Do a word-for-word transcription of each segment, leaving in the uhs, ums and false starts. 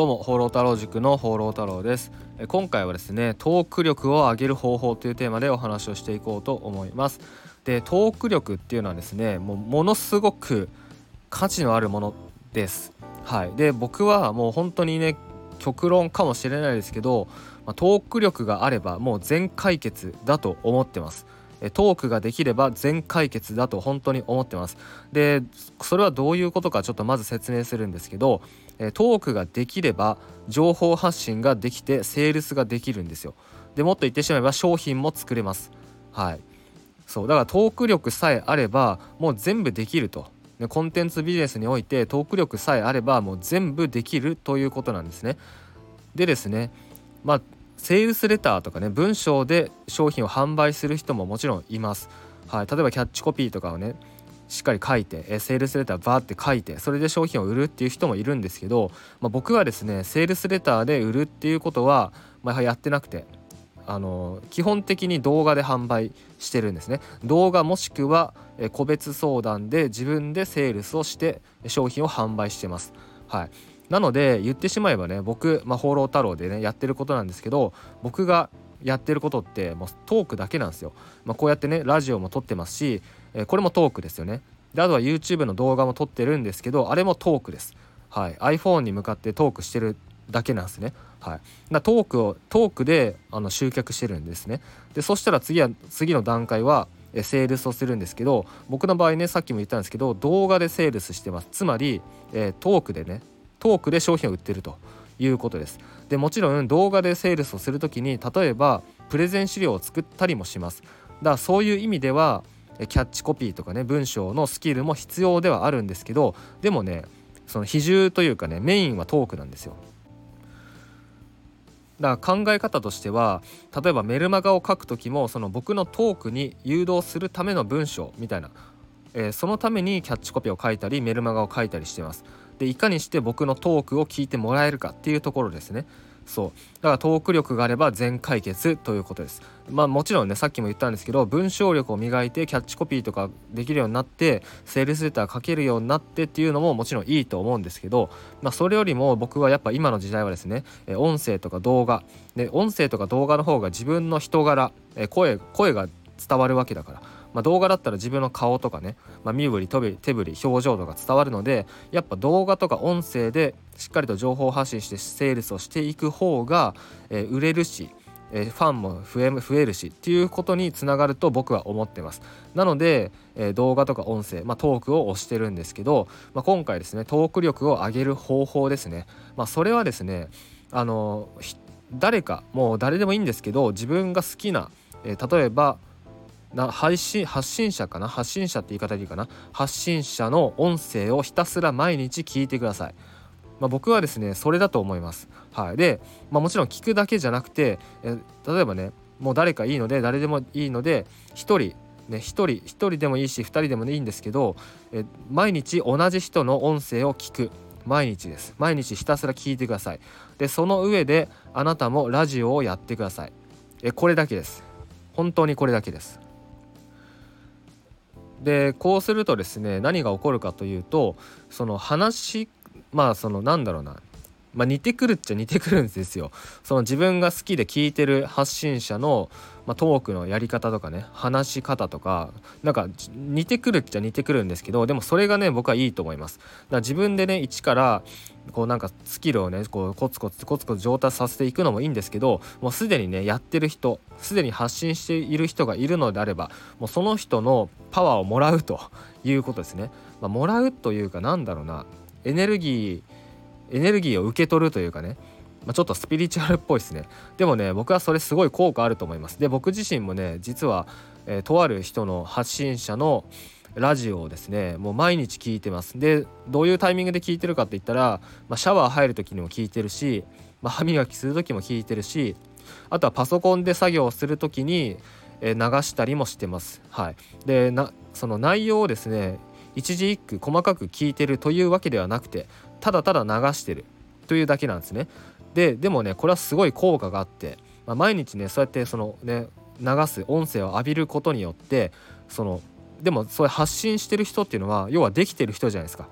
どうも放浪太郎塾の放浪太郎です。今回はですね、トーク力を上げる方法というテーマでお話をしていこうと思います。で、トーク力っていうのはですね、もうものすごく価値のあるものです。はい。で、僕はもう本当にね、極論かもしれないですけど、トーク力があればもう全解決だと思ってます。トークができれば全解決だと本当に思ってます。で、それはどういうことかちょっとまず説明するんですけど、トークができれば情報発信ができてセールスができるんですよ。で、もっと言ってしまえば商品も作れます。はい。そうだから、トーク力さえあればもう全部できると。コンテンツビジネスにおいてトーク力さえあればもう全部できるということなんですね。でですね、まあセールスレターとかね、文章で商品を販売する人ももちろんいます。はい。例えばキャッチコピーとかをね、しっかり書いて、えセールスレターバーって書いて、それで商品を売るっていう人もいるんですけど、まあ、僕はですね、セールスレターで売るっていうことは、まあ、やってなくて、あの基本的に動画で販売してるんですね。動画もしくはえ個別相談で自分でセールスをして商品を販売してます。はい。なので言ってしまえばね、僕、まあ、放浪太郎でねやってることなんですけど、僕がやってることってもうトークだけなんですよ。まあ、こうやってねラジオも撮ってますし、えー、これもトークですよね。で、あとは YouTube の動画も撮ってるんですけど、あれもトークです。はい。 iPhone に向かってトークしてるだけなんですね。はい。だトークをトークであの集客してるんですね。で、そしたら次は次の段階はえセールスをするんですけど、僕の場合ね、さっきも言ったんですけど、動画でセールスしてます。つまり、えー、トークでねトークで商品を売ってるということです。で、もちろん動画でセールスをするときに、例えばプレゼン資料を作ったりもします。だからそういう意味ではキャッチコピーとかね、文章のスキルも必要ではあるんですけど、でもね、その比重というかね、メインはトークなんですよ。だから考え方としては、例えばメルマガを書くときも、その僕のトークに誘導するための文章みたいな、えー、そのためにキャッチコピーを書いたりメルマガを書いたりしてます。で、いかにして僕のトークを聞いてもらえるかっていうところですね。そうだからトーク力があれば全解決ということです。まあもちろんね、さっきも言ったんですけど、文章力を磨いてキャッチコピーとかできるようになって、セールスレター書けるようになってっていうのももちろんいいと思うんですけど、まあそれよりも僕はやっぱ今の時代はですね、音声とか動画で、音声とか動画の方が自分の人柄、声声が伝わるわけだから、まあ、動画だったら自分の顔とかね、まあ、身振り手振り表情とか伝わるので、やっぱ動画とか音声でしっかりと情報発信してセールスをしていく方が、えー、売れるし、えー、ファンも増え、増えるしっていうことにつながると僕は思ってます。なので、えー、動画とか音声、まあ、トークを推してるんですけど、まあ、今回ですね、トーク力を上げる方法ですね。まあ、それはですね、あの誰かもう誰でもいいんですけど、自分が好きな、えー、例えばな配信発信者かな発信者って言い方でいいかな発信者の音声をひたすら毎日聞いてください。まあ、僕はですね、それだと思います。はい。で、まあ、もちろん聞くだけじゃなくて、え例えばね、もう誰かいいので誰でもいいのでひとりね、ひとりひとりでもいいしふたりでもいいんですけど、え毎日同じ人の音声を聞く。毎日です。毎日ひたすら聞いてください。で、その上であなたもラジオをやってください。えこれだけです。本当にこれだけです。で、こうするとですね、何が起こるかというと、その話まあそのなんだろうな、まあ、似てくるっちゃ似てくるんですよ。その自分が好きで聞いてる発信者の、まあ、トークのやり方とかね、話し方とかなんか似てくるっちゃ似てくるんですけど、でもそれがね、僕はいいと思います。だから自分でね、一からこうなんかスキルをね、こうコツコツコツコツ上達させていくのもいいんですけど、もうすでにねやってる人、すでに発信している人がいるのであれば、もうその人のパワーをもらうということですね。まあ、もらうというか、なんだろうな、エネルギーエネルギーを受け取るというかね、まあ、ちょっとスピリチュアルっぽいですね。でもね、僕はそれすごい効果あると思います。で、僕自身もね、実は、えー、とある人の発信者のラジオをですね、もう毎日聞いてます。で、どういうタイミングで聞いてるかって言ったら、まあ、シャワー入る時にも聞いてるし、まあ、歯磨きする時も聞いてるし、あとはパソコンで作業する時に、えー、流したりもしてます。はい。で、なその内容をですね、一字一句細かく聞いてるというわけではなくて、ただただ流してるというだけなんですね。で、でもね、これはすごい効果があって、まあ、毎日ね、そうやってそのね、流す音声を浴びることによって、そのでもそれ発信してる人っていうのは、要はできてる人じゃないですか。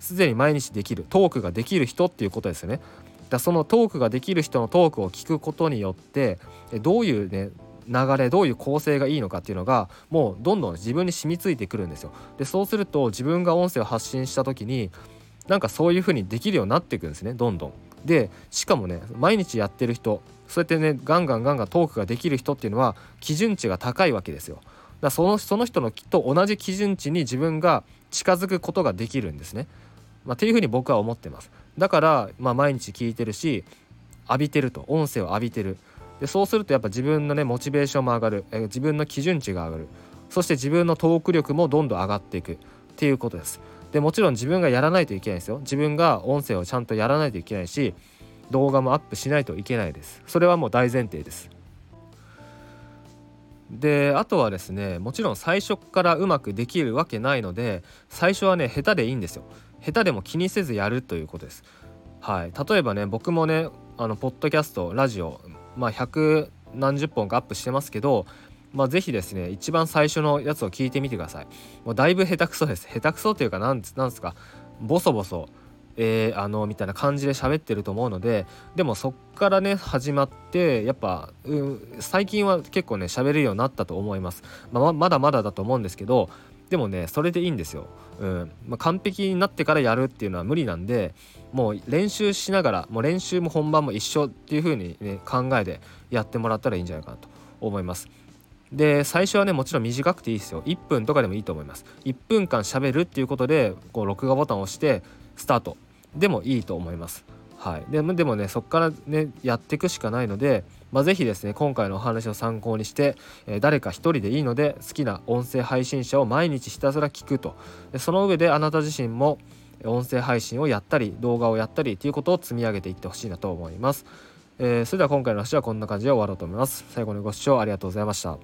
すでに毎日できるトークができる人っていうことですよね。だそのトークができる人のトークを聞くことによってどういうね流れどういう構成がいいのかっていうのがもうどんどん自分に染みついてくるんですよ。でそうすると自分が音声を発信した時になんかそういう風にできるようになっていくんですね、どんどん。でしかもね毎日やってる人、そうやってねガンガンガンガントークができる人っていうのは基準値が高いわけですよ。だからそのその人のきっと同じ基準値に自分が近づくことができるんですね、まあ、っていう風に僕は思ってます。だから、まあ、毎日聞いてるし浴びてると、音声を浴びてる。でそうするとやっぱ自分のねモチベーションも上がる、え自分の基準値が上がる、そして自分のトーク力もどんどん上がっていくっていうことです。でもちろん自分がやらないといけないですよ。自分が音声をちゃんとやらないといけないし動画もアップしないといけないです。それはもう大前提です。であとはですね、もちろん最初からうまくできるわけないので最初はね下手でいいんですよ。下手でも気にせずやるということです。はい、例えばね僕もねあのポッドキャストラジオまあ百何十本かアップしてますけど、まあ、ぜひですね一番最初のやつを聞いてみてください。もうだいぶ下手くそです。下手くそというかなんなんですかボソボソ、えー、あのみたいな感じで喋ってると思うので、でもそっからね始まってやっぱ最近は結構ね喋るようになったと思います、まあ、まだまだだと思うんですけど、でもねそれでいいんですよ、うんまあ、完璧になってからやるっていうのは無理なんで、もう練習しながらもう練習も本番も一緒っていう風に、ね、考えてやってもらったらいいんじゃないかなと思います。で最初はねもちろん短くていいですよ。いっぷんとかでもいいと思います。いっぷんかん喋るっていうことでこう録画ボタンを押してスタートでもいいと思います。はい、で, でもねそこからねやっていくしかないので、まあ、ぜひですね今回のお話を参考にして、えー、誰か一人でいいので好きな音声配信者を毎日ひたすら聞くと、でその上であなた自身も音声配信をやったり動画をやったりということを積み上げていってほしいなと思います、えー、それでは今回の話はこんな感じで終わろうと思います。最後にご視聴ありがとうございました。